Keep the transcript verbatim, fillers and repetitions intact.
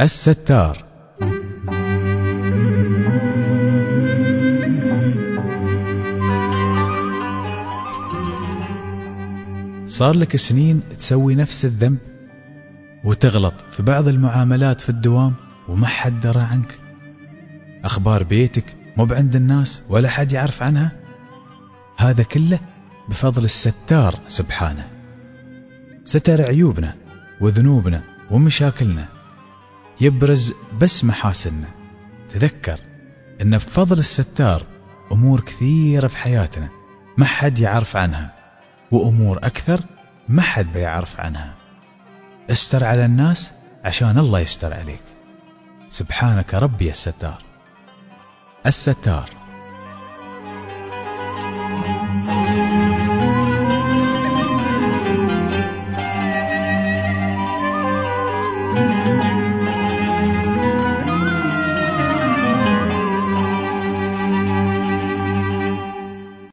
الستار. صار لك سنين تسوي نفس الذنب وتغلط في بعض المعاملات في الدوام وما حد درى عنك. أخبار بيتك مو بعند الناس ولا حد يعرف عنها. هذا كله بفضل الستار سبحانه. ستر عيوبنا وذنوبنا ومشاكلنا، يبرز بس محاسننا. تذكر ان بفضل الستار امور كثيرة في حياتنا ما حد يعرف عنها، وامور اكثر ما حد بيعرف عنها. استر على الناس عشان الله يستر عليك. سبحانك ربي الستار. الستار.